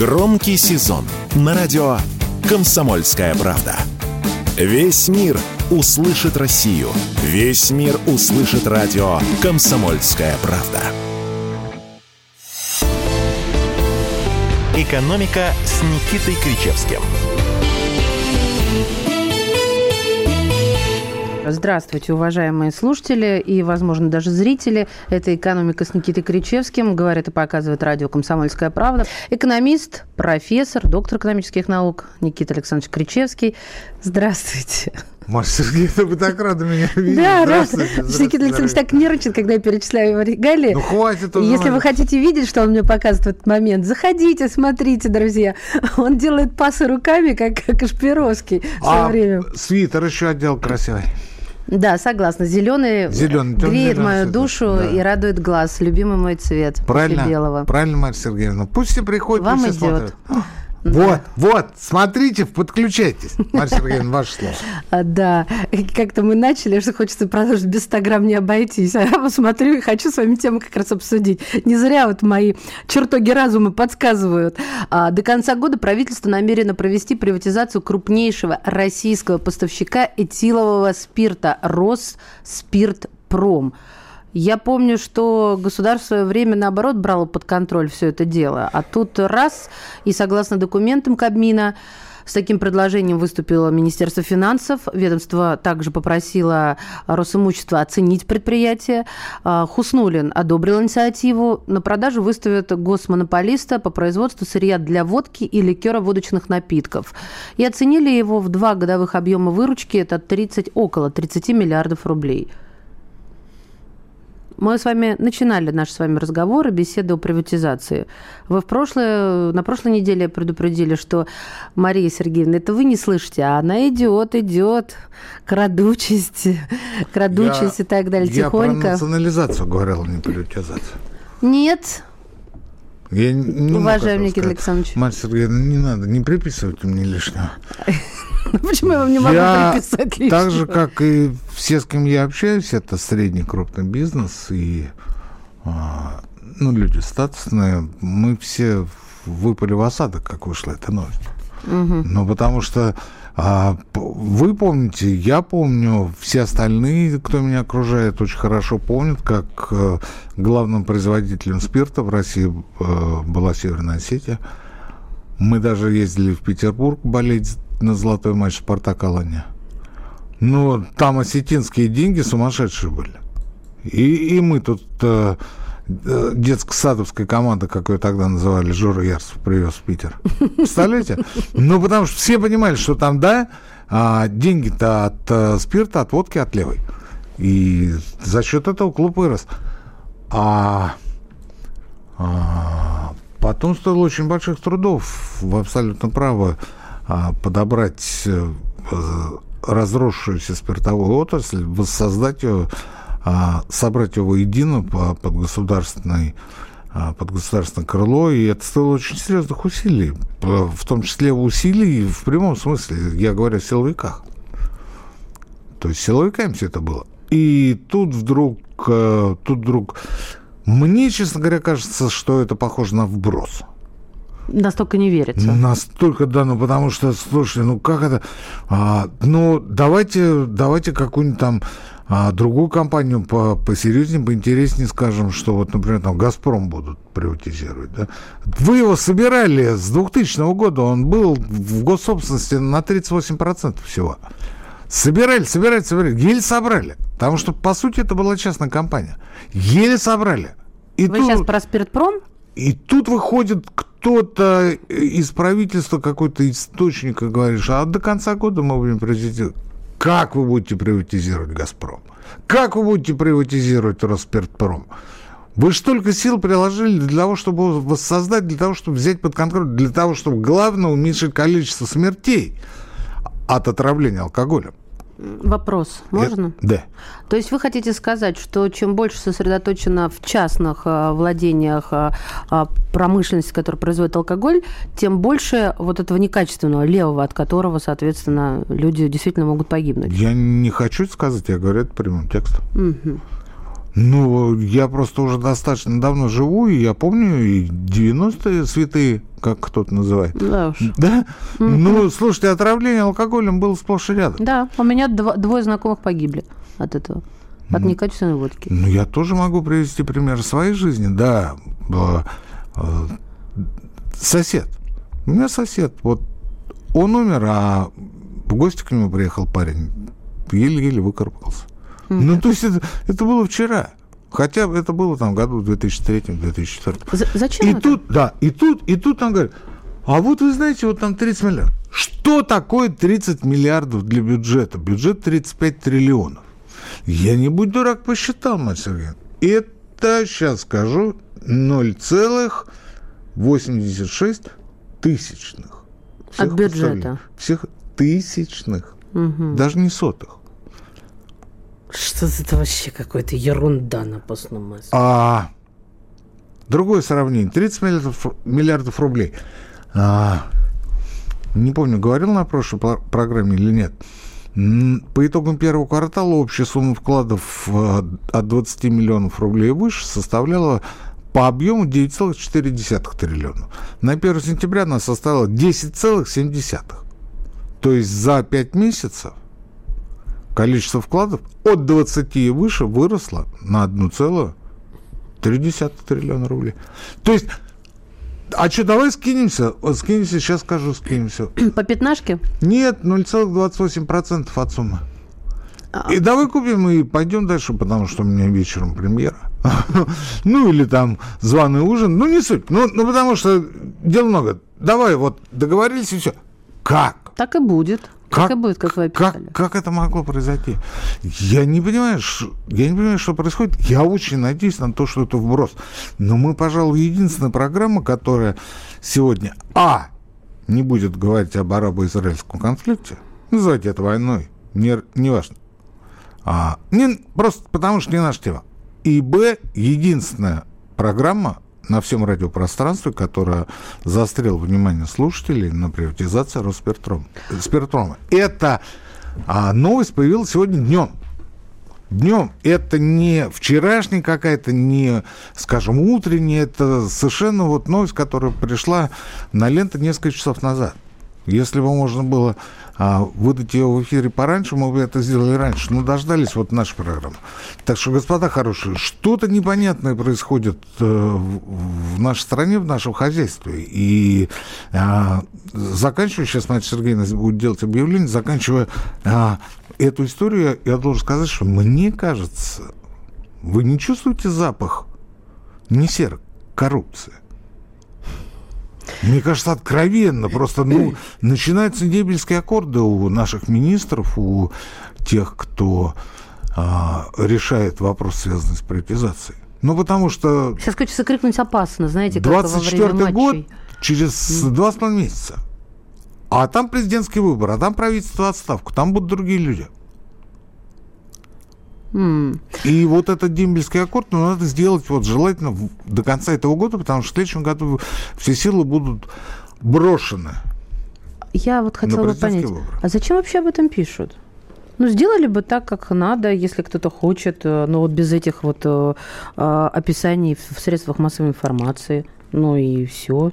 Громкий сезон на радио «Комсомольская правда». Весь мир услышит Россию. Весь мир услышит радио «Комсомольская правда». «Экономика» с Никитой Кричевским. Здравствуйте, уважаемые слушатели и, возможно, даже зрители. Это «Экономика» с Никитой Кричевским. Говорит и показывает радио «Комсомольская правда». Экономист, профессор, доктор экономических наук Никита Александрович Кричевский. Здравствуйте. Маша Сергеевна, вы так рады меня видеть. Да, здравствуйте. Никита Александрович так нервничает, когда я перечисляю его регалии. Ну, хватит уже. Если вы хотите видеть, что он мне показывает в этот момент, заходите, смотрите, друзья. Он делает пасы руками, как Кашпировский все время. Свитер еще отдел красивый. Да, согласна. Зеленый греет мою душу, да, и радует глаз. Любимый мой цвет. Правильно, белого. Правильно, Мария Сергеевна. Пусть все приходят, вам пусть все идет. Смотрят. Да. Вот, смотрите, подключайтесь. Мария Сергеевна, ваше слово. Да, как-то мы начали, что хочется продолжить, без 100 грамм не обойтись. А я посмотрю и хочу с вами тему как раз обсудить. Не зря вот мои чертоги разума подсказывают. До конца года правительство намерено провести приватизацию крупнейшего российского поставщика этилового спирта «Росспиртпром». Я помню, что государство в свое время, наоборот, брало под контроль все это дело. А тут раз, и согласно документам Кабмина, с таким предложением выступило Министерство финансов. Ведомство также попросило Росимущество оценить предприятие. Хуснуллин одобрил инициативу. На продажу выставят госмонополиста по производству сырья для водки и ликероводочных напитков. И оценили его в 2 годовых объема выручки. Это около 30 миллиардов рублей. Мы с вами начинали наши с вами разговоры, беседы о приватизации. Вы на прошлой неделе предупредили, что, Мария Сергеевна, это вы не слышите, а она идет, крадучись и так далее, тихонько. Я про национализацию говорил, не приватизацию. Нет. Я не уважаемый Никита Александрович. Мария Сергеевна, не надо, не приписывайте мне лишнего. Почему я вам не могу приписать лишнего? Так же, как и все, с кем я общаюсь, это средний крупный бизнес и люди статусные, мы все выпали в осадок, как вышла эта новость. Угу. Ну, потому что вы помните, я помню, все остальные, кто меня окружает, очень хорошо помнят, как главным производителем спирта в России была Северная Осетия. Мы даже ездили в Петербург болеть на золотой матч «Спартак-Алания». Ну, там осетинские деньги сумасшедшие были. И мы тут... детско-садовская команда, как ее тогда называли, Жора Ярцев привез в Питер. Представляете? Ну, потому что все понимали, что там, деньги-то от спирта, от водки, от левой. И за счет этого клуб вырос. А потом стоило очень больших трудов, вы абсолютно правы, подобрать разросшуюся спиртовую отрасль, воссоздать ее, собрать его едино под государственное крыло, и это стоило очень серьезных усилий, в том числе усилий в прямом смысле, я говорю о силовиках. То есть силовиками все это было. И тут вдруг... Мне, честно говоря, кажется, что это похоже на вброс. Настолько не верится. Настолько, потому что, слушай, как это... давайте какую-нибудь там другую компанию посерьезнее, поинтереснее скажем, что вот, например, там «Газпром» будут приватизировать. Да? Вы его собирали с 2000 года, он был в госсобственности на 38% всего. Собирали, еле собрали. Потому что, по сути, это была частная компания. Еле собрали. И вы сейчас про «Спиртпром»? И тут выходит кто-то из правительства, какой-то источник, и говоришь, а до конца года мы будем приватизировать. Как вы будете приватизировать «Газпром»? Как вы будете приватизировать «Росспиртпром»? Вы же столько сил приложили для того, чтобы воссоздать, для того, чтобы взять под контроль, для того, чтобы, главное, уменьшить количество смертей от отравления алкоголем. Вопрос. Можно? Да. То есть вы хотите сказать, что чем больше сосредоточено в частных владениях промышленности, которая производит алкоголь, тем больше вот этого некачественного, левого, от которого, соответственно, люди действительно могут погибнуть? Я не хочу сказать, я говорю это прямым текстом. Угу. Ну, я просто уже достаточно давно живу, и я помню и 90-е святые, как кто-то называет. Да уж. Да? Mm-hmm. Ну, слушайте, отравление алкоголем было сплошь и рядом. Да, у меня двое знакомых погибли от этого, от некачественной водки. Ну, я тоже могу привести пример своей жизни. Да, сосед. У меня сосед, вот он умер, а в гости к нему приехал парень, еле-еле выкарабкался. Ну, то есть это было вчера. Хотя это было там году в 2003-2004. Зачем и это? Тут, да, и тут он говорит, а вот вы знаете, вот там 30 миллиардов. Что такое 30 миллиардов для бюджета? Бюджет 35 триллионов. Я не будь дурак, посчитал, Мария Сергеевна. Это, сейчас скажу, 0,86 тысячных. От бюджета? Всех тысячных. Угу. Даже не сотых. Что это вообще какая-то ерунда на постном масле? А, другое сравнение. 30 миллиардов рублей. Не помню, говорил на прошлой программе или нет. По итогам первого квартала общая сумма вкладов от 20 миллионов рублей и выше составляла по объему 9,4 триллиона. На 1 сентября она составила 10,7. То есть за 5 месяцев количество вкладов от 20 и выше выросло на 1,3 триллиона рублей. То есть, а что, давай скинемся, сейчас скажу, скинемся. По пятнашке? Нет, 0,28% от суммы. И давай купим и пойдем дальше, потому что у меня вечером премьера. Ну, или там званый ужин. Ну, не суть. Ну, потому что дел много. Давай, вот, договорились и все. Как? Так и будет. Как и будет, как вы описали. Как это могло произойти? Я не понимаю, что происходит. Я очень надеюсь на то, что это вброс. Но мы, пожалуй, единственная программа, которая сегодня, не будет говорить об арабо-израильском конфликте, называйте это войной, не важно. Просто потому, что не наша тема. И, б, единственная программа на всем радиопространстве, которое заострило внимание слушателей на приватизации Росспиртпрома. Эта новость появилась сегодня днем. Днем. Это не вчерашняя какая-то, не, скажем, утренняя. Это совершенно вот новость, которая пришла на ленту несколько часов назад. Если бы можно было выдать ее в эфире пораньше, мы бы это сделали раньше. Но дождались вот нашей программы. Так что, господа хорошие, что-то непонятное происходит в нашей стране, в нашем хозяйстве. И заканчивая, сейчас Мария Сергеевна будет делать объявление, заканчивая эту историю, я должен сказать, что мне кажется, вы не чувствуете запах не серы, коррупции. Мне кажется, откровенно. Просто начинаются дебильские аккорды у наших министров, у тех, кто решает вопрос, связанный с приватизацией. Ну, потому что... Сейчас хочется крикнуть опасно, знаете, как во время матчей. 24-й год через 2,5 месяца. А там президентский выбор, а там правительство в отставку, там будут другие люди. И вот этот дембельский аккорд, надо сделать вот желательно до конца этого года, потому что в следующем году все силы будут брошены. Я вот хотела бы понять, а зачем вообще об этом пишут? Сделали бы так, как надо, если кто-то хочет, но вот без этих вот описаний в средствах массовой информации, и все.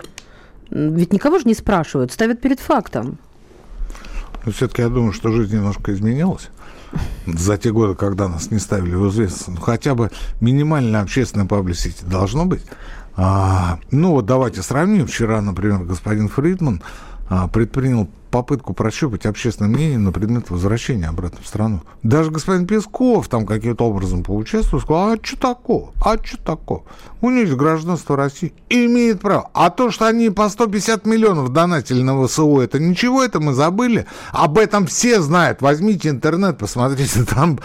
Ведь никого же не спрашивают, ставят перед фактом. Все-таки я думаю, что жизнь немножко изменилась за те годы, когда нас не ставили в известность. Хотя бы минимальная общественная паблисити должно быть. Давайте сравним. Вчера, например, господин Фридман предпринял попытку прощупать общественное мнение на предмет возвращения обратно в страну. Даже господин Песков там каким-то образом поучаствовал, сказал, а что такого? У них гражданство России имеет право. А то, что они по 150 миллионов донатили на ВСУ, это ничего, это мы забыли. Об этом все знают. Возьмите интернет, посмотрите, там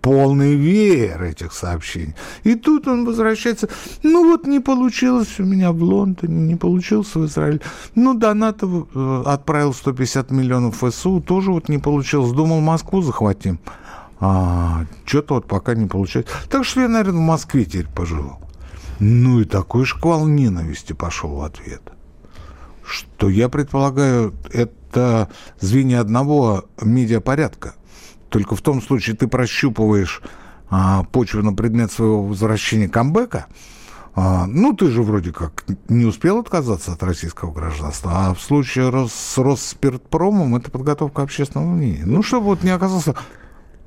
полный веер этих сообщений. И тут он возвращается. Не получилось у меня в Лондоне, не получилось в Израиле. Донаты отправил 150 миллионов в ВСУ, тоже не получилось. Думал, Москву захватим. Что-то пока не получается. Так что я, наверное, в Москве теперь поживу. И такой шквал ненависти пошел в ответ. Что, я предполагаю, это звенья одного медиапорядка. Только в том случае ты прощупываешь почву на предмет своего возвращения камбэка. Ну, ты же вроде как не успел отказаться от российского гражданства, а в случае с Росспиртпромом это подготовка общественного мнения. Ну, чтобы вот не оказался...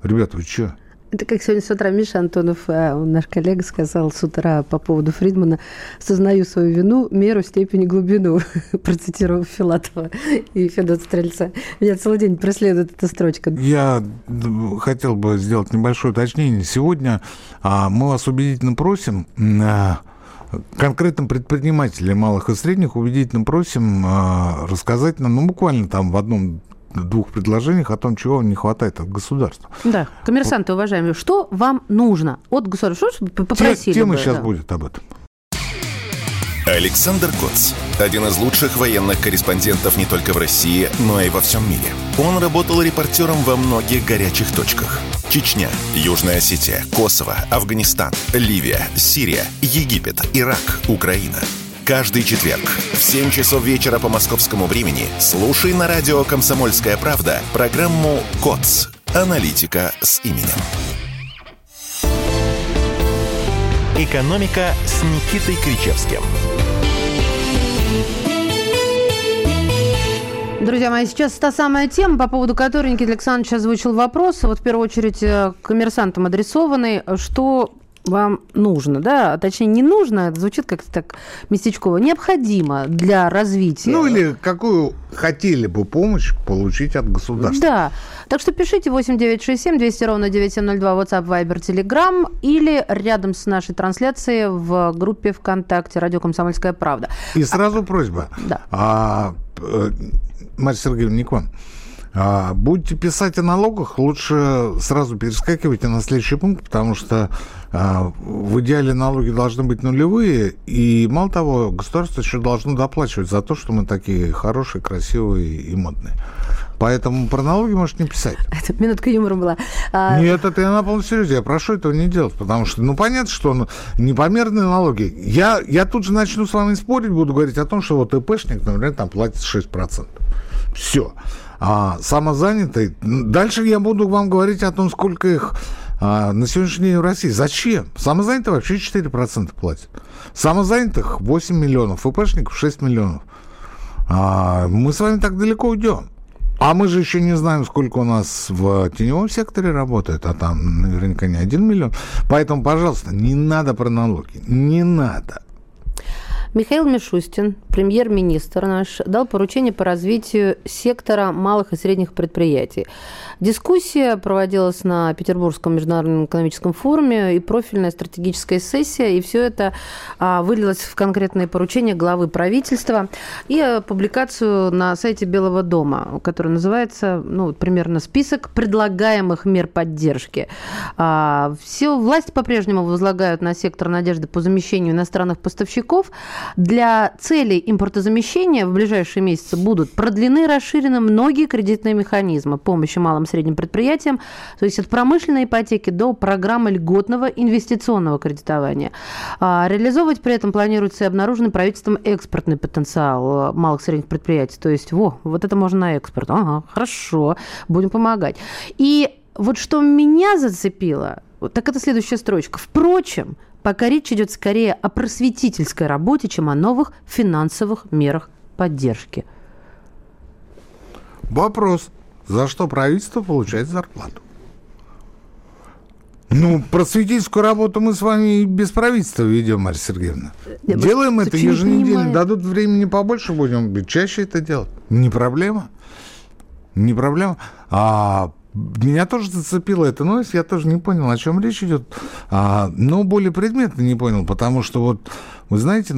Ребята, вы чё? Это как сегодня с утра Миша Антонов, наш коллега, сказал с утра по поводу Фридмана: «Сознаю свою вину, меру, степень и глубину», процитировав Филатова и Федота Стрельца. Меня целый день преследует эта строчка. Я хотел бы сделать небольшое уточнение. Сегодня мы вас убедительно просим, конкретно предпринимателей малых и средних, убедительно просим рассказать нам, ну, буквально там в одном... двух предложениях о том, чего вам не хватает от государства. Да, коммерсанты, вот, уважаемые, что вам нужно от государства? Что попросили тема бы, сейчас да. будет об этом. Александр Коц, один из лучших военных корреспондентов не только в России, но и во всем мире. Он работал репортером во многих горячих точках. Чечня, Южная Осетия, Косово, Афганистан, Ливия, Сирия, Египет, Ирак, Украина. Каждый четверг в 7 часов вечера по московскому времени слушай на радио «Комсомольская правда» программу «КОЦ. Аналитика с именем». «Экономика» с Никитой Кричевским. Друзья мои, сейчас та самая тема, по поводу которой Никита Александрович озвучил вопрос. Вот в первую очередь коммерсантам адресованный, что... вам нужно, да, точнее не нужно, это звучит как-то так местечково, необходимо для развития. Ну или какую хотели бы помощь получить от государства. Да, так что пишите 8-967-200-9702, WhatsApp, Viber, Telegram или рядом с нашей трансляцией в группе ВКонтакте «Радио Комсомольская правда». И сразу просьба, да. Мария Сергеевна, не к вам. Будете писать о налогах, лучше сразу перескакивайте на следующий пункт, потому что в идеале налоги должны быть нулевые, и, мало того, государство еще должно доплачивать за то, что мы такие хорошие, красивые и модные. Поэтому про налоги можешь не писать. Это минутка юмора была. Нет, это я на полном серьезе. Я прошу этого не делать, потому что, ну, понятно, что непомерные налоги. Я тут же начну с вами спорить, буду говорить о том, что вот ИПшник, например, там платит 6%. Все. А самозанятые. Дальше я буду вам говорить о том, сколько их на сегодняшний день в России. Зачем? Самозанятые вообще 4% платят. Самозанятых 8 миллионов, ИПшников 6 миллионов. Мы с вами так далеко уйдем. А мы же еще не знаем, сколько у нас в теневом секторе работает, а там наверняка не 1 миллион. Поэтому, пожалуйста, не надо про налоги. Не надо. Михаил Мишустин, премьер-министр наш, дал поручение по развитию сектора малых и средних предприятий. Дискуссия проводилась на Петербургском международном экономическом форуме, и профильная стратегическая сессия, и все это вылилось в конкретные поручения главы правительства и публикацию на сайте Белого дома, которая называется, ну, примерно «Список предлагаемых мер поддержки». Все власти по-прежнему возлагают на сектор надежды по замещению иностранных поставщиков. Для целей импортозамещения в ближайшие месяцы будут продлены и расширены многие кредитные механизмы помощи малым и средним предприятиям, то есть от промышленной ипотеки до программы льготного инвестиционного кредитования. Реализовывать при этом планируется и обнаруженный правительством экспортный потенциал малых и средних предприятий. То есть, вот это можно на экспорт. Ага, хорошо, будем помогать. И вот что меня зацепило, так это следующая строчка. Впрочем, пока речь идет скорее о просветительской работе, чем о новых финансовых мерах поддержки. Вопрос. За что правительство получает зарплату? Ну, просветительскую работу мы с вами и без правительства ведем, Мария Сергеевна. Делаем это еженедельно. Дадут времени побольше, будем чаще это делать. Не проблема. Не проблема. Меня тоже зацепила эта новость, я тоже не понял, о чем речь идет, но более предметно не понял, потому что вот, вы знаете,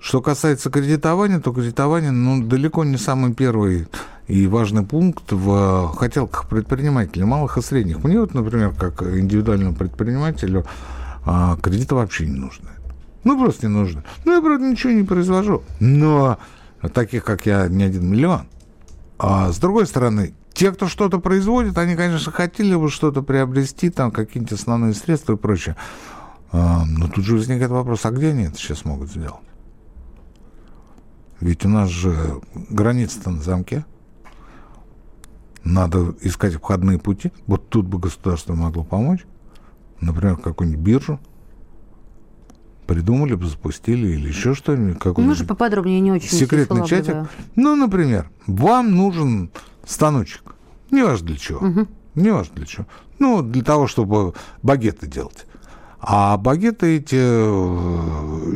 что касается кредитования, то кредитование, ну, далеко не самый первый и важный пункт в хотелках предпринимателей, малых и средних. Мне вот, например, как индивидуальному предпринимателю кредита вообще не нужно. Ну, просто не нужно. Ну, я, правда, ничего не произвожу, но таких, как я, не 1 миллион. А с другой стороны, те, кто что-то производит, они, конечно, хотели бы что-то приобрести, там, какие-нибудь основные средства и прочее. Но тут же возникает вопрос, а где они это сейчас могут сделать? Ведь у нас же граница-то на замке. Надо искать входные пути. Вот тут бы государство могло помочь. Например, какую-нибудь биржу. Придумали бы, запустили или еще что-нибудь. Может, поподробнее, не очень. Секретный чатик. Да. Ну, например, вам нужен станочек. Не важно для чего. Угу. Не важно для чего. Ну, для того, чтобы багеты делать. А багеты эти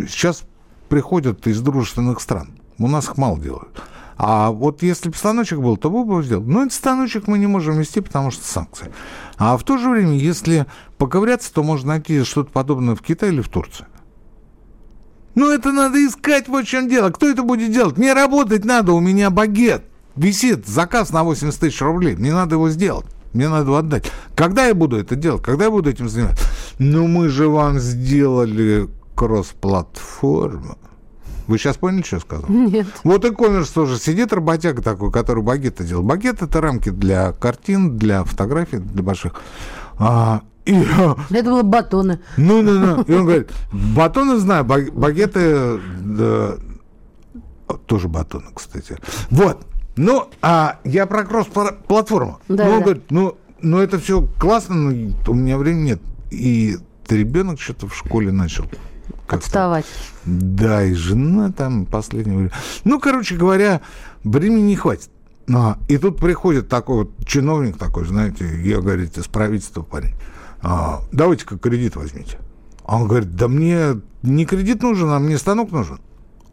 сейчас приходят из дружественных стран. У нас их мало делают. А вот если бы станочек был, то был бы его сделал. Но этот станочек мы не можем вести, потому что санкции. А в то же время, если поковыряться, то можно найти что-то подобное в Китае или в Турции. Ну, это надо искать, вот в чем дело. Кто это будет делать? Мне работать надо, у меня багет. Висит заказ на 80 тысяч рублей. Мне надо его сделать, мне надо его отдать. Когда я буду это делать? Когда я буду этим заниматься? Ну, мы же вам сделали кросс-платформу. Вы сейчас поняли, что я сказал? Нет. Вот и коммерс тоже сидит, работяга такой, который багеты делал. Багет — это рамки для картин, для фотографий, для больших... Это было батоны. Ну. И он говорит, батоны знаю, багеты, да, тоже батоны, кстати. Вот. Ну, а я про кросс-платформу. Да, он говорит, ну это все классно, но у меня времени нет. И ребенок что-то в школе начал как-то отставать. Да, и жена там последнее время. Ну, короче говоря, времени не хватит. И тут приходит такой вот чиновник такой, знаете, я, говорит, из правительства парень. Давайте-ка кредит возьмите. А он говорит, да мне не кредит нужен, а мне станок нужен.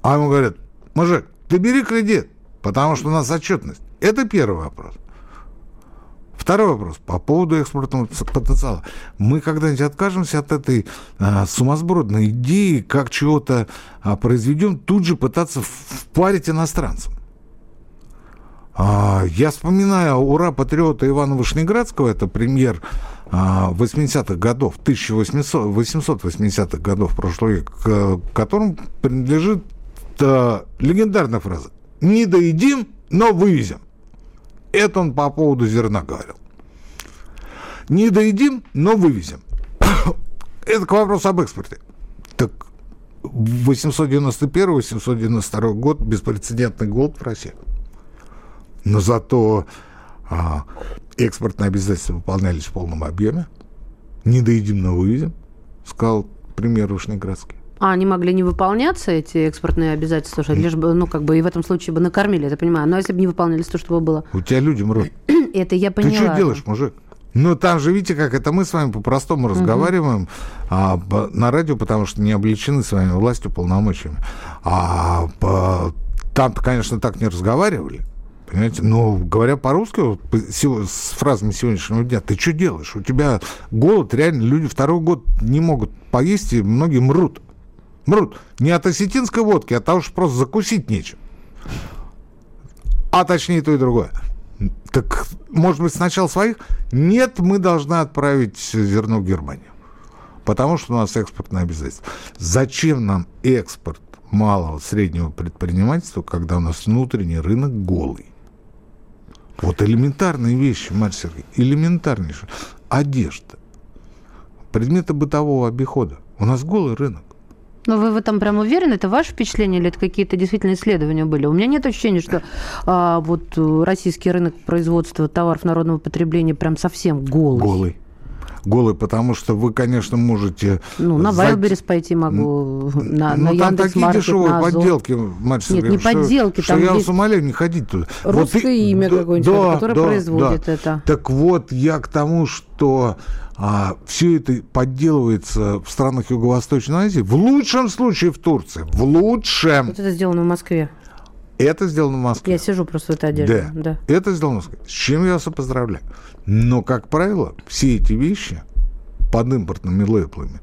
А ему говорят, мужик, ты бери кредит, потому что у нас отчетность. Это первый вопрос. Второй вопрос по поводу экспортного потенциала. Мы когда-нибудь откажемся от этой сумасбродной идеи, как чего-то произведем, тут же пытаться впарить иностранцам. Я вспоминаю ура-патриота Ивана Вышнеградского, это премьер 80-х годов, 1880-х годов прошлого века, к которому принадлежит легендарная фраза «Не доедим, но вывезем». Это он по поводу зерна говорил. «Не доедим, но вывезем». Это к вопросу об экспорте. Так 891-892 год, беспрецедентный голод в России. Но зато экспортные обязательства выполнялись в полном объеме. «Не доедим, но вывезем», сказал премьер Вышнеградский. А они могли не выполняться, эти экспортные обязательства, что лишь бы, и в этом случае бы накормили, я понимаю. Но если бы не выполнялись, то что бы было? У тебя люди мрут. Это я поняла. Ты что делаешь, мужик? Ну, там же, видите, как это мы с вами по-простому разговариваем на радио, потому что не облечены с вами властью, полномочиями. Там-то, конечно, так не разговаривали. Понимаете? Но говоря по-русски, вот, с фразами сегодняшнего дня, ты что делаешь? У тебя голод, реально, люди второй год не могут поесть, и многие мрут. Мрут не от осетинской водки, а от того, что просто закусить нечем. А точнее то и другое. Так, может быть, сначала своих? Нет, мы должны отправить зерно в Германию. Потому что у нас экспортное обязательство. Зачем нам экспорт малого, среднего предпринимательства, когда у нас внутренний рынок голый? Вот элементарные вещи, Мария Сергеевна, элементарнейшие. Одежда, предметы бытового обихода. У нас голый рынок. Но вы в этом прям уверены? Это ваше впечатление или это какие-то действительно исследования были? У меня нет ощущения, что вот российский рынок производства товаров народного потребления прям совсем голый. Голый, потому что вы, конечно, можете... На Вайлберис пойти могу, на Яндекс.Маркет, на Озон. Ну, там такие дешевые подделки, Мария Сергеевна. Нет, не подделки. Что там я вас умоляю, не ходить туда. Русское имя какое-нибудь, которое производит это. Так вот, я к тому, что все это подделывается в странах Юго-Восточной Азии, в лучшем случае в Турции, в лучшем. Вот это сделано в Москве. Это сделано в Москве. Я сижу просто в этой одежде. Да. Это сделано в Москве. С чем я вас и поздравляю. Но, как правило, все эти вещи под импортными лейблами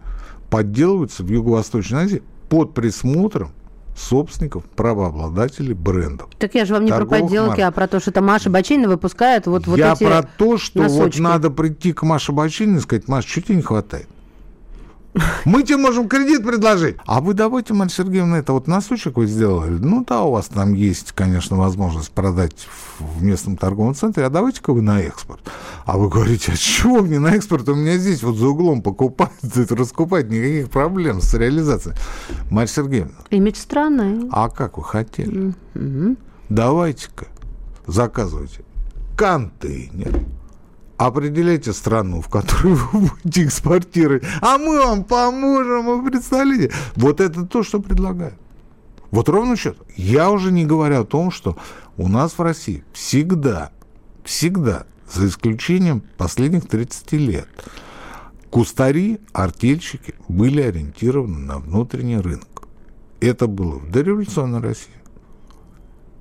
подделываются в Юго-Восточной Азии под присмотром собственников, правообладателей брендов. Так я же вам не про подделки, а про то, что это Маша Бачинина выпускает вот эти носочки. Я про то, что вот надо прийти к Маше Бачининой и сказать, Маша, чего тебе не хватает? Мы тебе можем кредит предложить. А вы давайте, Мария Сергеевна, это вот носочек вы сделали. Ну да, у вас там есть, конечно, возможность продать в местном торговом центре. А давайте-ка вы на экспорт. А вы говорите, а чего мне на экспорт? У меня здесь вот за углом покупать, раскупать, никаких проблем с реализацией. Мария Сергеевна. Имидж страны. А как вы хотели? Давайте-ка заказывайте. музыканты. Нет. Определяйте страну, в которую вы будете экспортировать. А мы вам поможем, вы представляете? Вот это то, что предлагают. Вот ровно счет. Я уже не говорю о том, что у нас в России всегда, всегда, за исключением последних 30 лет, кустари, артельщики были ориентированы на внутренний рынок. Это было в дореволюционной России.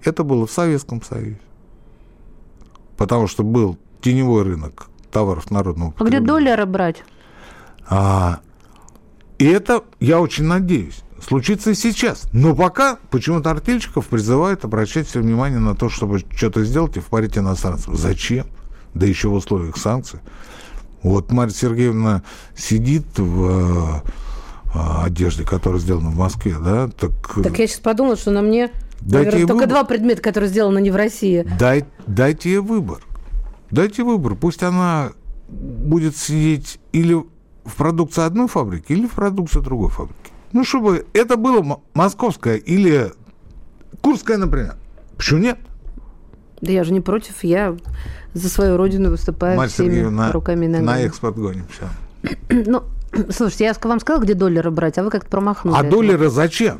Это было в Советском Союзе. Потому что был теневой рынок товаров народного потребления. А где доллары брать? И это, я очень надеюсь, случится и сейчас. Но пока почему-то артельщиков призывают обращать все внимание на то, чтобы что-то сделать и впарить иностранцев. Зачем? Да еще в условиях санкций. Вот Мария Сергеевна сидит в одежде, которая сделана в Москве, да? Так я сейчас подумала, что на мне, наверное, только два предмета, которые сделаны не в России. Дайте ей выбор. Дайте выбор. Пусть она будет сидеть или в продукции одной фабрики, или в продукции другой фабрики. Ну, чтобы это было московское или курское, например. Почему нет? Да я же не против. Я за свою родину выступаю всеми руками и ногами. На экспорт гоним все. Ну, слушайте, я вам сказала, где доллары брать, а вы как-то промахнулись. А доллары зачем?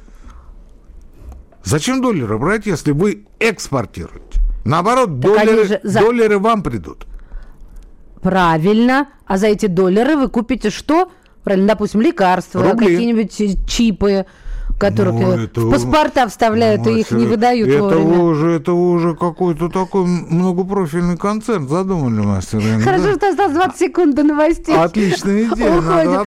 Зачем доллары брать, если вы экспортируете? Наоборот, доллары вам придут. Правильно. А за эти доллары вы купите что? Правильно, допустим, лекарства, рубли, какие-нибудь чипы, которые в паспорта вставляют и их не выдают вовремя. Это уже какой-то такой многопрофильный концерт задумали, мастер. Хорошо, что осталось 20 секунд до новостей. Отличная идея. Уходит.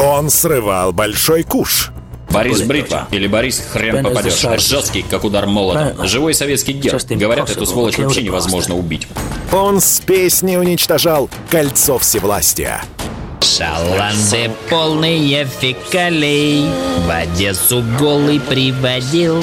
Он срывал большой куш. Борис Бритва или Борис хрен попадешь. Жесткий, как удар молотом. Живой советский герб. Говорят, эту сволочь вообще невозможно убить. Он с песней уничтожал кольцо всевластия. Шаланды полные фекалей в Одессу голый приводил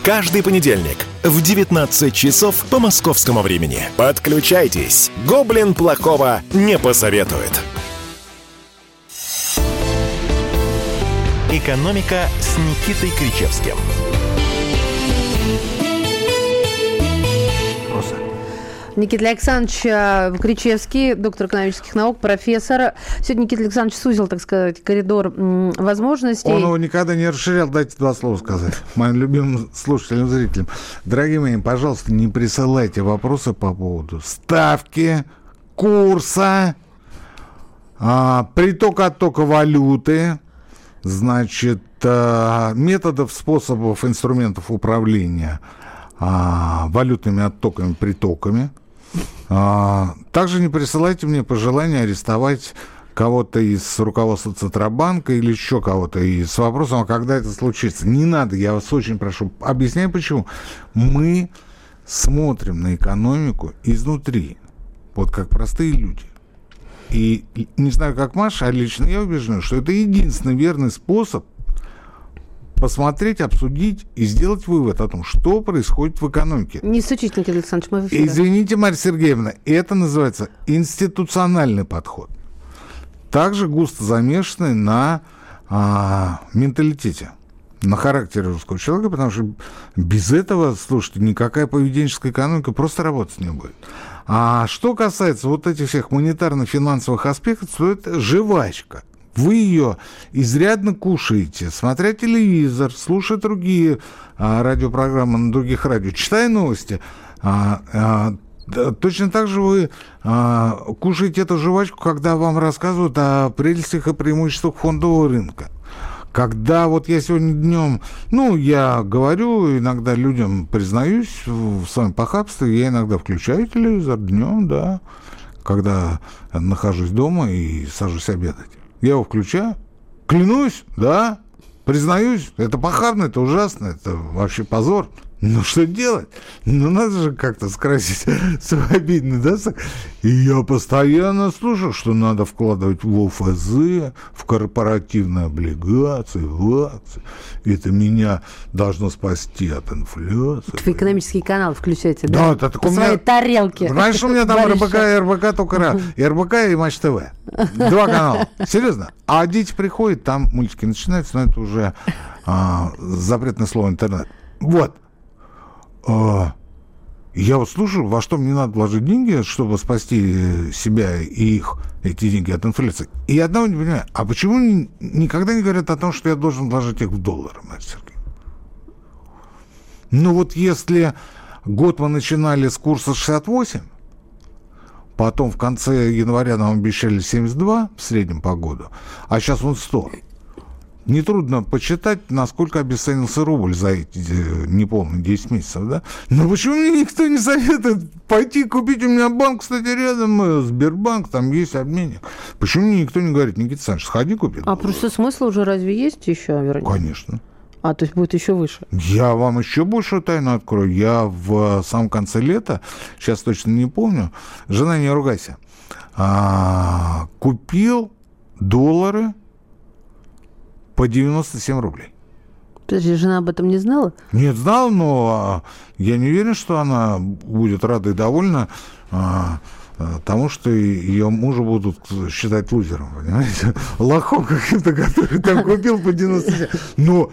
Каждый понедельник в 19 часов по московскому времени. Подключайтесь. Гоблин плохого не посоветует. «Экономика» с Никитой Кричевским. Никита Александрович Кричевский, доктор экономических наук, профессор. Сегодня Никита Александрович сузил, так сказать, коридор возможностей. Он его никогда не расширял. Дайте два слова сказать моим любимым слушателям, зрителям. Дорогие мои, пожалуйста, не присылайте вопросы по поводу ставки, курса, притока-оттока валюты, значит, методов, способов, инструментов управления валютными оттоками, притоками. Также не присылайте мне пожелания арестовать кого-то из руководства Центробанка или еще кого-то и с вопросом, а когда это случится. Не надо, я вас очень прошу. Объясняю, почему. Мы смотрим на экономику изнутри, вот как простые люди. И не знаю, как Маша, а лично я убежден, что это единственный верный способ посмотреть, обсудить и сделать вывод о том, что происходит в экономике. Не сучите, Никита Александрович, мы в эфире. Извините, Марья Сергеевна, это называется институциональный подход. Также густо замешанный на менталитете, на характере русского человека, потому что без этого, слушайте, никакая поведенческая экономика просто работать не будет. А что касается вот этих всех монетарно-финансовых аспектов, то это жвачка. Вы ее изрядно кушаете, смотря телевизор, слушая другие радиопрограммы на других радио, читая новости. Точно так же вы кушаете эту жвачку, когда вам рассказывают о прелестях и преимуществах фондового рынка. Когда вот я сегодня днем, я говорю, иногда людям признаюсь в своем похабстве, я иногда включаю телевизор днем, да, когда нахожусь дома и сажусь обедать. Я его включаю, клянусь, да, признаюсь, это похабно, это ужасно, это вообще позор. Ну, что делать? Ну, надо же как-то скрасить свой обидный достаток. И я постоянно слушал, что надо вкладывать в ОФЗ, в корпоративные облигации, в акции. Это меня должно спасти от инфляции. Вы экономический канал включаете, да? Да, это по своей тарелке. Раньше у меня там РБК и РБК только раз. И РБК, и Матч ТВ. Два канала. Серьезно. А дети приходят, там мультики начинаются, но это уже запретное слово интернет. Вот. Я вот слушаю, во что мне надо вложить деньги, чтобы спасти себя и их, эти деньги от инфляции. И я одного не понимаю, а почему никогда не говорят о том, что я должен вложить их в доллары, Мария Сергеевна? Ну вот если год мы начинали с курса 68, потом в конце января нам обещали 72 в среднем по году, а сейчас он 100. Нетрудно посчитать, насколько обесценился рубль за эти неполные 10 месяцев, да? Но почему мне никто не советует пойти купить? У меня банк, кстати, рядом, Сбербанк, там есть обменник. Почему мне никто не говорит, Никита Александрович, сходи купи? А просто смысл уже разве есть еще, вернее? Конечно. А, то есть будет еще выше? Я вам еще большую тайну открою. Я в самом конце лета, сейчас точно не помню, жена, не ругайся, купил доллары по 97 рублей. Подожди, жена об этом не знала? Нет, знала, но я не уверен, что она будет рада и довольна тому, что ее мужа будут считать лузером, понимаете? Лохом каким-то, который там купил по 97. Но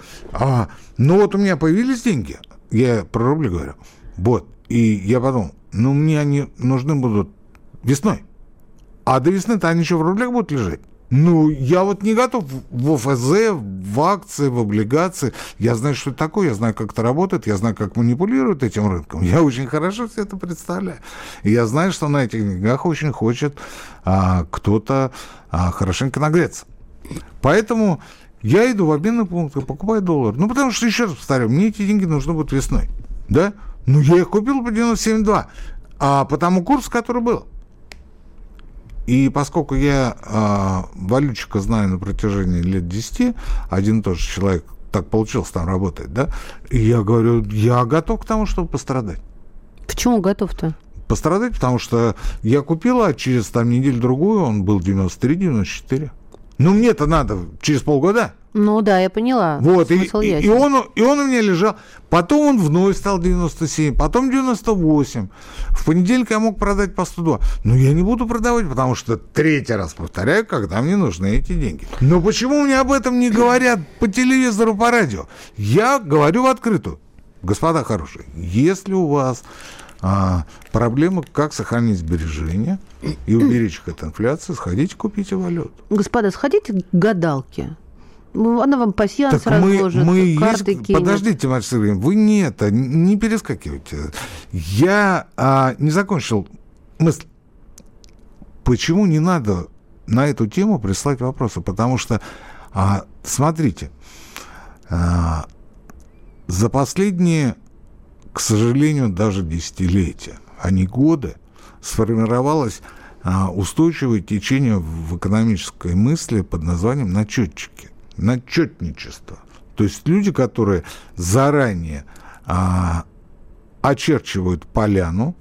вот у меня появились деньги, я про рубли говорю, вот, и я подумал, ну, мне они нужны будут весной. А до весны-то они еще в рублях будут лежать. Ну, я вот не готов в ОФЗ, в акции, в облигации. Я знаю, что это такое, я знаю, как это работает, я знаю, как манипулируют этим рынком. Я очень хорошо все это представляю. И я знаю, что на этих деньгах очень хочет кто-то хорошенько нагреться. Поэтому я иду в обменный пункт и покупаю доллар. Ну, потому что, еще раз повторю, мне эти деньги нужны будут весной. Да? Ну, я их купил по 97,2. А по тому курсу, который был. И поскольку я валютчика знаю на протяжении лет 10, один и тот же человек, так получилось, там работает, да, и я говорю, я готов к тому, чтобы пострадать. Почему готов-то? Пострадать, потому что я купил, а через там неделю-другую он был 93-94. Ну, мне-то надо через полгода. Ну да, я поняла. Вот, и он у меня лежал. Потом он вновь стал 97, потом 98. В понедельник я мог продать по 102. Но я не буду продавать, потому что третий раз повторяю, когда мне нужны эти деньги. Но почему мне об этом не говорят по телевизору, по радио? Я говорю в открытую. Господа хорошие, если у вас проблема, как сохранить сбережения и уберечь их от инфляции, сходите купите валюту. Господа, сходите к гадалке. Она вам пасьянс разложит, мы карты кинет. Подождите, Мария Сергеевна, вы не перескакивайте. Я не закончил мысль. Почему не надо на эту тему прислать вопросы? Потому что, смотрите, за последние, к сожалению, даже десятилетия, а не годы, сформировалось устойчивое течение в экономической мысли под названием «начетчики». Начетничество. То есть люди, которые заранее очерчивают поляну,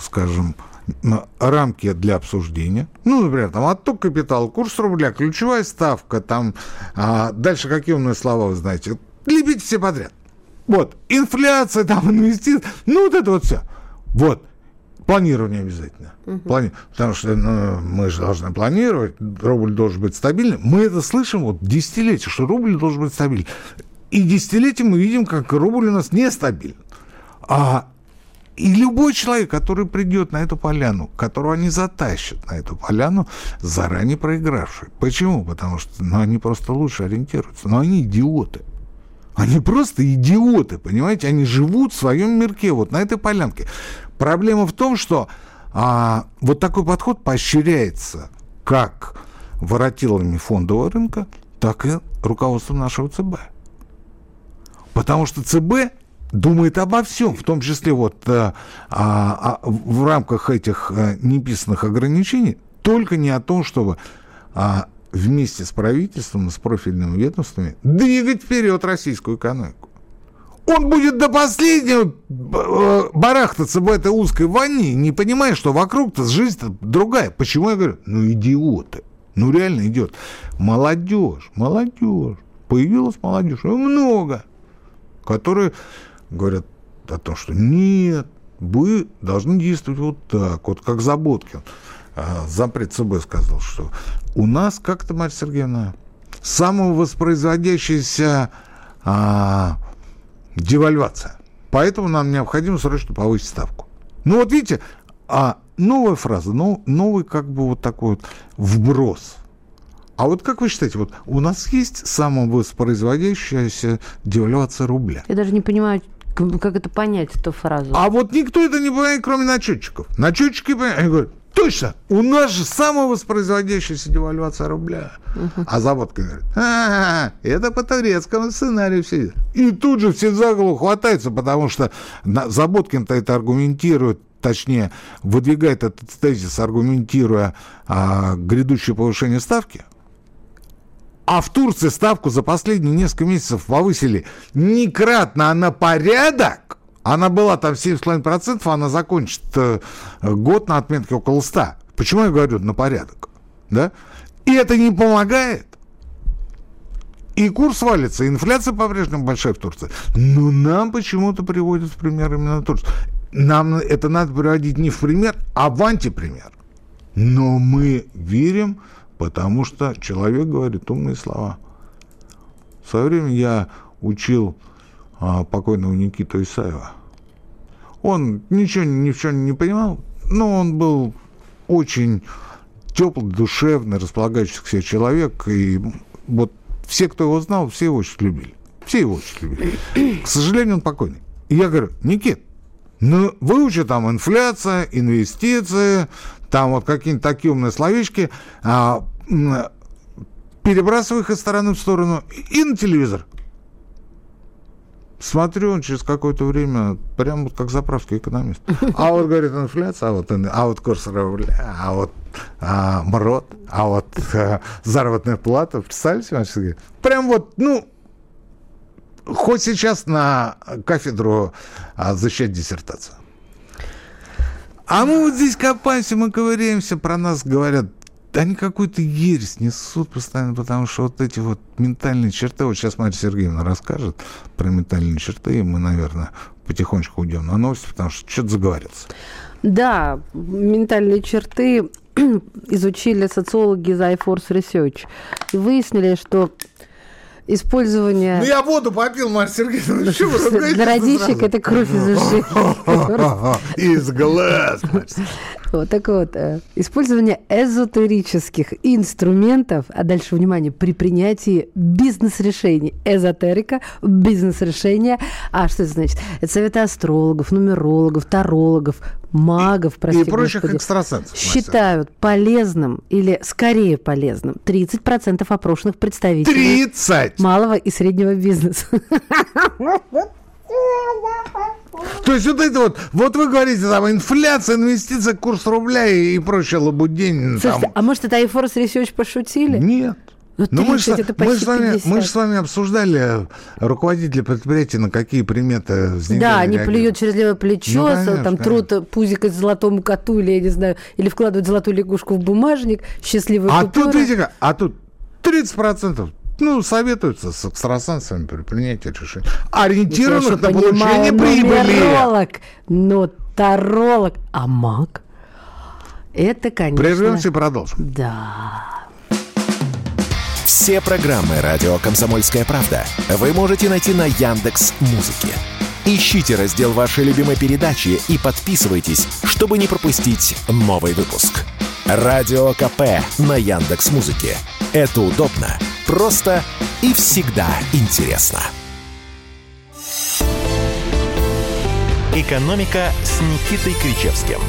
скажем, рамки для обсуждения. Ну, например, там отток капитала, курс рубля, ключевая ставка, там дальше какие умные слова вы знаете. Лепите все подряд. Вот. Инфляция, там инвестиции. Ну, вот это вот все. Вот. Планирование обязательно. Потому что мы же должны планировать, рубль должен быть стабильным. Мы это слышим вот десятилетия, что рубль должен быть стабильным. И десятилетия мы видим, как рубль у нас нестабилен. И любой человек, который придет на эту поляну, которого они затащат на эту поляну, заранее проигравший. Почему? Потому что они просто лучше ориентируются. Но они идиоты. Они просто идиоты, понимаете? Они живут в своем мирке, вот на этой полянке. Проблема в том, что вот такой подход поощряется как воротилами фондового рынка, так и руководством нашего ЦБ. Потому что ЦБ думает обо всем, в том числе вот в рамках этих неписанных ограничений, только не о том, чтобы вместе с правительством, с профильными ведомствами двигать вперед российскую экономику. Он будет до последнего барахтаться в этой узкой ванне, не понимая, что вокруг-то жизнь-то другая. Почему я говорю? Ну, идиоты. Ну, реально идиот. Молодежь. Появилась молодежь. И много. Которые говорят о том, что нет, вы должны действовать вот так. Вот как Заботкин. Зампред ЦБ сказал, что у нас как-то, Мария Сергеевна, самовоспроизводящаяся девальвация. Поэтому нам необходимо срочно повысить ставку. Ну вот видите, новая фраза, новый как бы вот такой вот вброс. А вот как вы считаете, вот у нас есть самовоспроизводящаяся девальвация рубля? Я даже не понимаю, как это понять, эту фразу. А вот никто это не понимает, кроме начетчиков. Начетчики понимают, они говорят, точно, у нас же самовоспроизводящаяся девальвация рубля. А Заботкин говорит, это по турецкому сценарию все. И тут же все за голову хватаются, потому что Заботкин-то это аргументирует, точнее, выдвигает этот тезис, аргументируя грядущее повышение ставки. А в Турции ставку за последние несколько месяцев повысили некратно, а на порядок. Она была там 7,5%, она закончит год на отметке около 100. Почему я говорю на порядок? Да? И это не помогает. И курс валится, и инфляция по-прежнему большая в Турции. Но нам почему-то приводят в пример именно Турцию. Нам это надо приводить не в пример, а в антипример. Но мы верим, потому что человек говорит умные слова. В свое время я учил покойного Никиту Исаева. Он ничего ни в чем не понимал, но он был очень теплый, душевный, располагающий к себе человек. И вот все, кто его знал, все его очень любили. К сожалению, он покойный. И я говорю, Никит, ну выучи там инфляция, инвестиции, там вот какие-нибудь такие умные словечки, перебрасывай их из стороны в сторону и на телевизор. Смотрю, он через какое-то время прям вот как заправский экономист. А вот, говорит, инфляция, а вот курс рубля, а вот МРОТ, а вот заработная плата. Представляете? Прям вот, хоть сейчас на кафедру защищать диссертацию. А мы вот здесь копаемся, мы ковыряемся, про нас говорят. Они какую-то ересь несут постоянно, потому что вот эти вот ментальные черты... Вот сейчас Мария Сергеевна расскажет про ментальные черты, и мы, наверное, потихонечку уйдем на новости, потому что что-то заговорится. Да, ментальные черты изучили социологи из iForce Research. И выяснили, что использование... Ну я воду попил, Мария Сергеевна. Для родичек это кровь из ушей. Из глаз, Мария Сергеевна. Вот так вот. Использование эзотерических инструментов, а дальше, внимание, при принятии бизнес-решений. Эзотерика, бизнес-решения. А что это значит? Это советы астрологов, нумерологов, тарологов, магов, и прочих экстрасенсов. Считают полезным или скорее полезным 30% опрошенных представителей 30! Малого и среднего бизнеса. То есть вот это вот вы говорите, там, инфляция, инвестиция, курс рубля и прочее лабудень. Слушайте, а может, это iForce Research пошутили? Нет. Ну, мы же с вами обсуждали руководителей предприятий, на какие приметы возникают. Да, они плюют через левое плечо, конечно, там трут пузик из золотому коту, или, я не знаю, или вкладывают золотую лягушку в бумажник, счастливые купюры. Тут, видите, 30%. Советуются с экстрасенсами при принятии решения. Ориентированных на получение прибыли. Таролог. А маг? Это, конечно... Прервемся и продолжим. Да. Все программы «Радио Комсомольская правда» вы можете найти на Яндекс.Музыке. Ищите раздел вашей любимой передачи и подписывайтесь, чтобы не пропустить новый выпуск. Радио КП на Яндекс.Музыке. Это удобно, просто и всегда интересно. «Экономика» с Никитой Кричевским.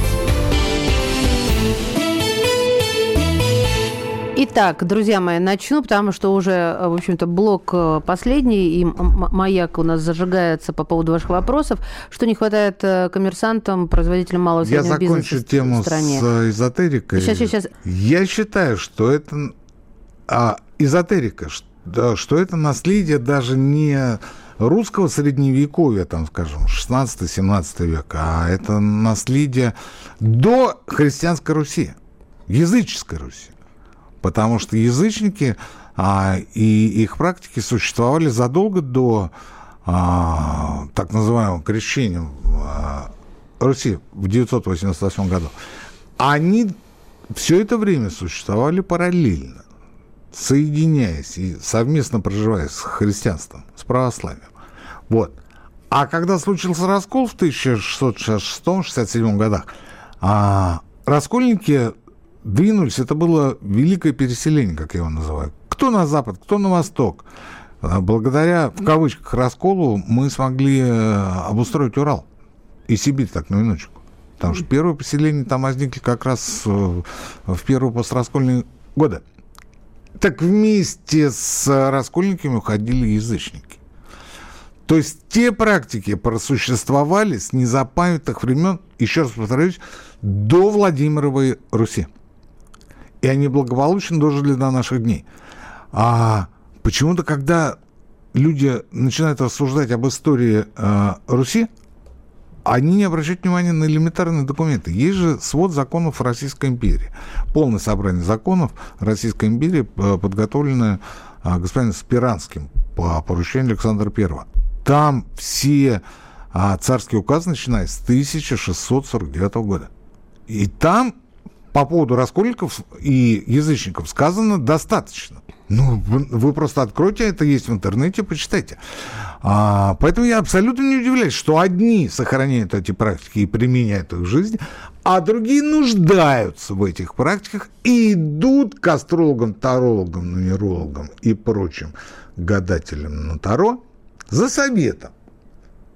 Итак, друзья мои, начну, потому что уже, в общем-то, блок последний, и маяк у нас зажигается по поводу ваших вопросов. Что не хватает коммерсантам, производителям малого и среднего бизнеса в стране? Я закончу тему с эзотерикой. Сейчас. Я считаю, что это эзотерика, что это наследие даже не русского средневековья, там, скажем, 16-17 век, а это наследие до христианской Руси, языческой Руси. Потому что язычники и их практики существовали задолго до так называемого крещения Руси в 988 году. Они все это время существовали параллельно, соединяясь и совместно проживая с христианством, с православием. Вот. А когда случился раскол в 1666-67 годах, раскольники двинулись, это было великое переселение, как я его называю. Кто на запад, кто на восток. Благодаря, в кавычках, расколу мы смогли обустроить Урал и Сибирь, так, на минуточку. Потому что первое поселение там возникли как раз в первые постраскольные годы. Так вместе с раскольниками уходили язычники. То есть те практики просуществовали с незапамятных времен, еще раз повторюсь, до Владимировой Руси. И они благополучно дожили до наших дней. А почему-то, когда люди начинают рассуждать об истории Руси, они не обращают внимания на элементарные документы. Есть же свод законов Российской империи. Полное собрание законов Российской империи, подготовленное господином Спиранским по поручению Александра I. Там все царские указы, начиная с 1649 года. И там по поводу раскольников и язычников сказано достаточно. Ну, вы просто откройте, это есть в интернете, почитайте. Поэтому я абсолютно не удивляюсь, что одни сохраняют эти практики и применяют их в жизни, а другие нуждаются в этих практиках и идут к астрологам, тарологам, нумерологам и прочим гадателям на таро за советом,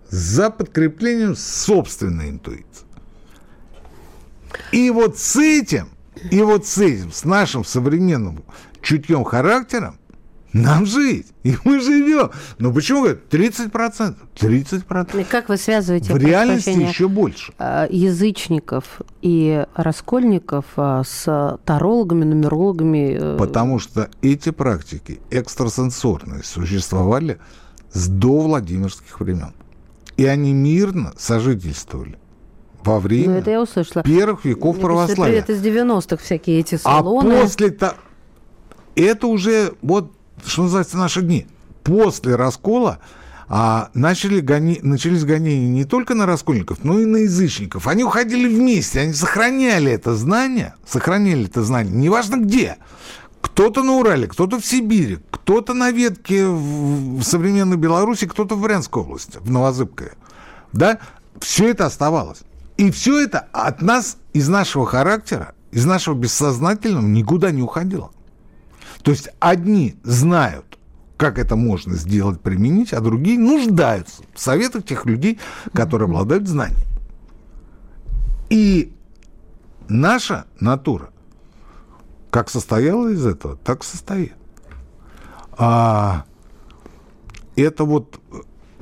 за подкреплением собственной интуиции. И вот с этим, с нашим современным чутьем характером нам жить. И мы живем. Но почему говорят 30%? 30%. И как вы связываете в реальности еще больше язычников и раскольников с тарологами, нумерологами? Потому что эти практики экстрасенсорные существовали с довладимирских времен. И они мирно сожительствовали во время первых веков православия. Это из 90-х всякие эти салоны. А после-то... Это уже, вот, что называется, наши дни. После раскола начались гонения не только на раскольников, но и на язычников. Они уходили вместе, они сохраняли это знание, неважно где. Кто-то на Урале, кто-то в Сибири, кто-то на ветке в современной Беларуси, кто-то в Брянской области, в Новозыбкове. Да? Все это оставалось. И все это от нас, из нашего характера, из нашего бессознательного никуда не уходило. То есть одни знают, как это можно сделать, применить, а другие нуждаются в советах тех людей, которые обладают знанием. И наша натура как состояла из этого, так состоит. Это вот,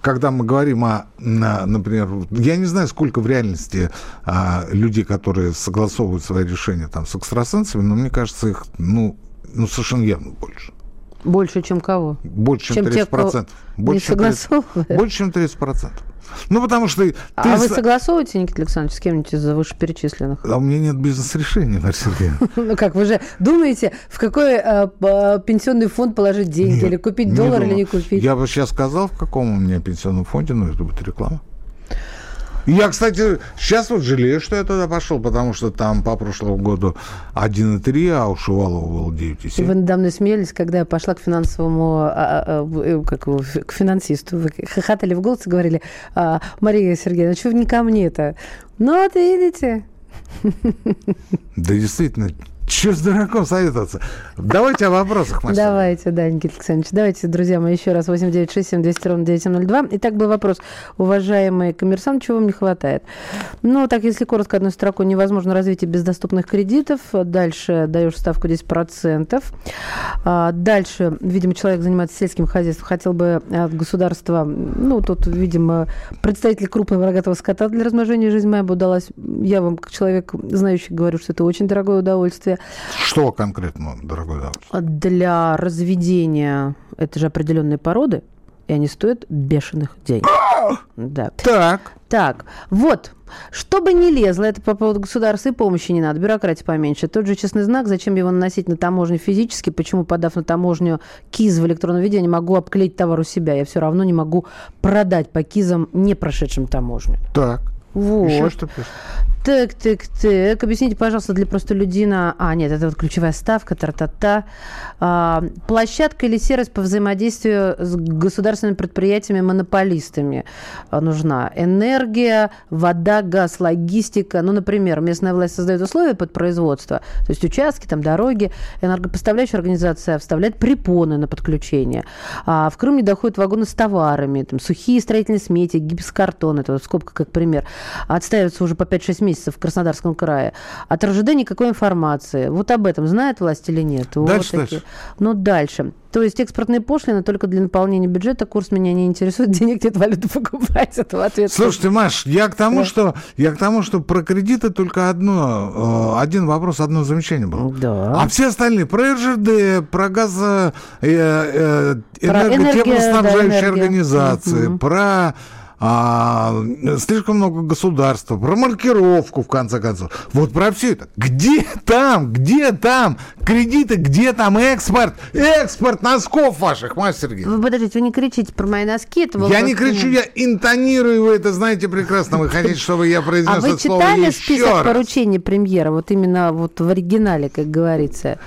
когда мы говорим например, я не знаю, сколько в реальности людей, которые согласовывают свои решения там, с экстрасенсами, но мне кажется, их, совершенно явно больше. Больше, чем кого? Больше, чем 30%. Больше, чем 30%. Потому что... вы согласовываете, Никита Александрович, с кем-нибудь из вышеперечисленных? А у меня нет бизнес-решения, Мария Сергеевна. Как, вы же думаете, в какой пенсионный фонд положить деньги? Или купить доллар, или не купить? Я бы сейчас сказал, в каком у меня пенсионном фонде, но это будет реклама. Я, кстати, сейчас вот жалею, что я туда пошел, потому что там по прошлому году 1,3, а у Шувалова было 9,7. Вы надо мной смеялись, когда я пошла к к финансисту. Вы хохотали в голос и говорили: Мария Сергеевна, что вы не ко мне-то? Вот видите. Да действительно, чего с дураком советоваться? Давайте о вопросах, Маша. Давайте, да, Никита Александрович. Давайте, друзья мои, еще раз 8-9-6-7-200-97-02. Итак, был вопрос. Уважаемый коммерсант, чего вам не хватает? Так, если коротко, одной строкой, невозможно развитие без доступных кредитов. Дальше даешь ставку 10%. Дальше, видимо, человек занимается сельским хозяйством. Хотел бы от государства, тут, видимо, представитель крупного рогатого скота для размножения. Жизнь моя бы удалась. Я вам, как человек, знающий, говорю, что это очень дорогое удовольствие. Что конкретно, дорогой? Для разведения, это же определенные породы, и они стоят бешеных денег. Да. Так, вот, чтобы не лезло, это по поводу государства и помощи не надо, бюрократии поменьше. Тот же честный знак, зачем его наносить на таможню физически, почему, подав на таможню КИЗ в электронном виде, я не могу обклеить товар у себя, я все равно не могу продать по КИЗам, не прошедшим таможню. Так. Вот. Еще что пишет? Так. Объясните, пожалуйста, для простолюдина... Нет, это вот ключевая ставка, тра-та-та. Площадка или сервис по взаимодействию с государственными предприятиями-монополистами нужна. Энергия, вода, газ, логистика. Ну, например, местная власть создает условия под производство, то есть участки, там, дороги. Энергопоставляющая организация вставляет препоны на подключение. В Крым не доходят вагоны с товарами, там, сухие строительные смети, гипсокартон, это вот скобка как пример, отстаиваются уже по 5-6 месяцев в Краснодарском крае. От РЖД никакой информации. Вот об этом знает власть или нет? Дальше. Ну, дальше. То есть экспортные пошлины только для наполнения бюджета. Курс меня не интересует. Денег нет, валюту покупать. Этого ответа. Слушайте, Маш, я к тому, что про кредиты только один вопрос, одно замечание было. Да. А все остальные про РЖД, про газотеплоснабжающие организации, про... слишком много государства, про маркировку, в конце концов. Вот про все это. Где там кредиты, где там экспорт? Экспорт носков ваших, Мария Сергеевна. Вы подождите, вы не кричите про мои носки. Я не кричу, я интонирую, вы это знаете прекрасно. Вы хотите, чтобы я произнес это слово еще раз? А вы читали список поручений премьера, вот именно вот в оригинале, как говорится?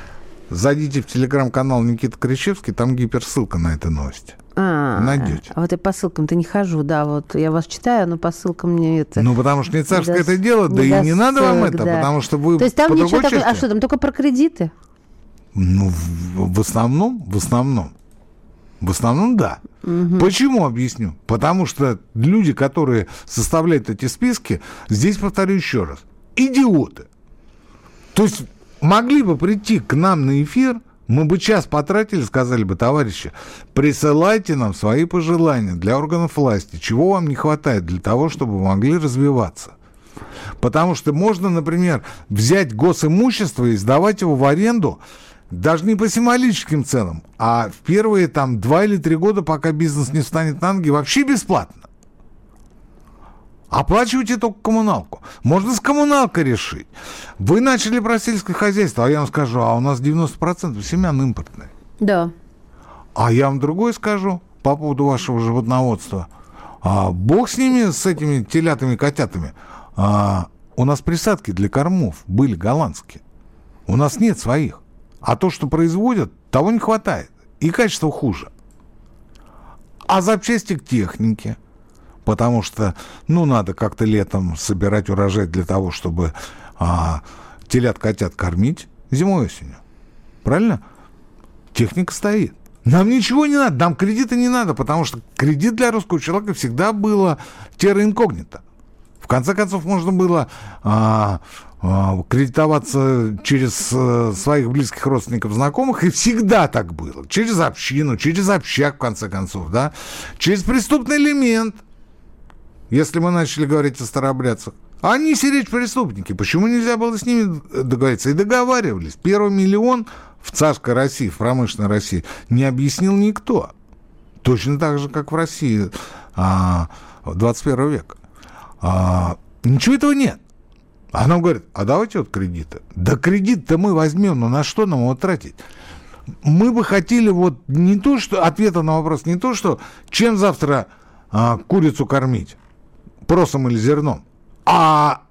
Зайдите в телеграм-канал Никита Кричевский, там гиперссылка на эту новость. Найдете. А вот я по ссылкам-то не хожу, да, вот я вас читаю, но по ссылкам мне это... Ну, потому что не царское это дело, да и не надо вам это, потому что вы... То есть там ничего такого... А что, там только про кредиты? Ну, в основном, да. Угу. Почему, объясню? Потому что люди, которые составляют эти списки, здесь, повторю еще раз, идиоты. То есть... Могли бы прийти к нам на эфир, мы бы час потратили, сказали бы, товарищи, присылайте нам свои пожелания для органов власти, чего вам не хватает для того, чтобы вы могли развиваться. Потому что можно, например, взять госимущество и сдавать его в аренду даже не по символическим ценам, а в первые 2 или 3 года, пока бизнес не встанет на ноги, вообще бесплатно. Оплачивайте только коммуналку. Можно с коммуналкой решить. Вы начали про сельское хозяйство, а я вам скажу, у нас 90% семян импортные. Да. А я вам другое скажу по поводу вашего животноводства. Бог с ними, с этими телятами, котятами. У нас присадки для кормов были голландские. У нас нет своих. А то, что производят, того не хватает. И качество хуже. А запчасти к технике. Потому что, надо как-то летом собирать урожай для того, чтобы телят-котят кормить зимой-осенью. Правильно? Техника стоит. Нам ничего не надо, нам кредита не надо, потому что кредит для русского человека всегда было терра инкогнито. В конце концов, можно было кредитоваться через своих близких родственников, знакомых, и всегда так было. Через общину, через общак, в конце концов, да? Через преступный элемент. Если мы начали говорить о старообрядцах, они сиречь преступники. Почему нельзя было с ними договориться? И договаривались. Первый миллион в царской России, в промышленной России, не объяснил никто. Точно так же, как в России 21 века. Ничего этого нет. А нам говорят, давайте вот кредиты. Да кредит-то мы возьмем, но на что нам его тратить? Мы бы хотели не то, что... Ответа на вопрос не то, что чем завтра курицу кормить. Просом или зерном. А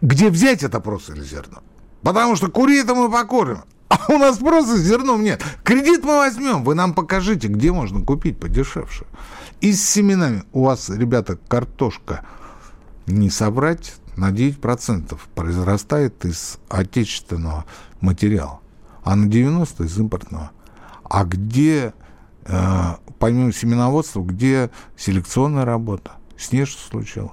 где взять это прос или зерно? Потому что кури-то мы покормим. А у нас проса с зерном нет. Кредит мы возьмем. Вы нам покажите, где можно купить подешевше. И с семенами. У вас, ребята, картошка не собрать на 9% произрастает из отечественного материала. А на 90% из импортного. А где, помимо семеноводства, где селекционная работа? С ней что случилось?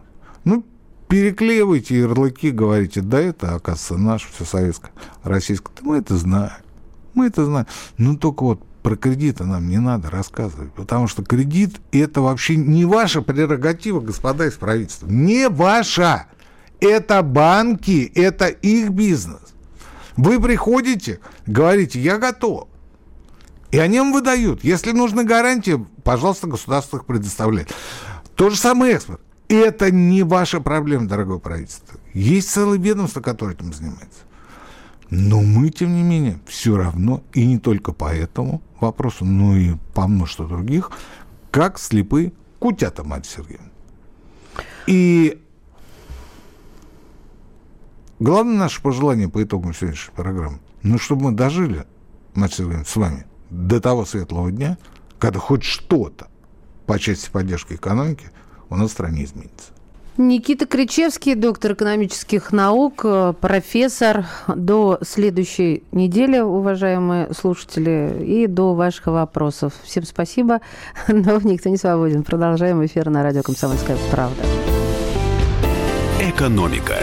Переклеивайте ярлыки, говорите, да это, оказывается, наше, все советское, российское. Да мы это знаем. Но только про кредиты нам не надо рассказывать, потому что кредит – это вообще не ваша прерогатива, господа из правительства. Не ваша. Это банки, это их бизнес. Вы приходите, говорите, я готов. И они им выдают. Если нужны гарантии, пожалуйста, государство их предоставляет. То же самое экспорт. И это не ваша проблема, дорогое правительство. Есть целое ведомство, которое этим занимается. Но мы, тем не менее, все равно, и не только по этому вопросу, но и по множеству других, как слепые кутята, мать Сергеевна. И главное наше пожелание по итогам сегодняшней программы, ну, чтобы мы дожили, мать Сергеевна, с вами до того светлого дня, когда хоть что-то по части поддержки экономики у нас в стране изменится. Никита Кричевский, доктор экономических наук, профессор. До следующей недели, уважаемые слушатели, и до ваших вопросов. Всем спасибо, но никто не свободен. Продолжаем эфир на радио «Комсомольская правда». Экономика.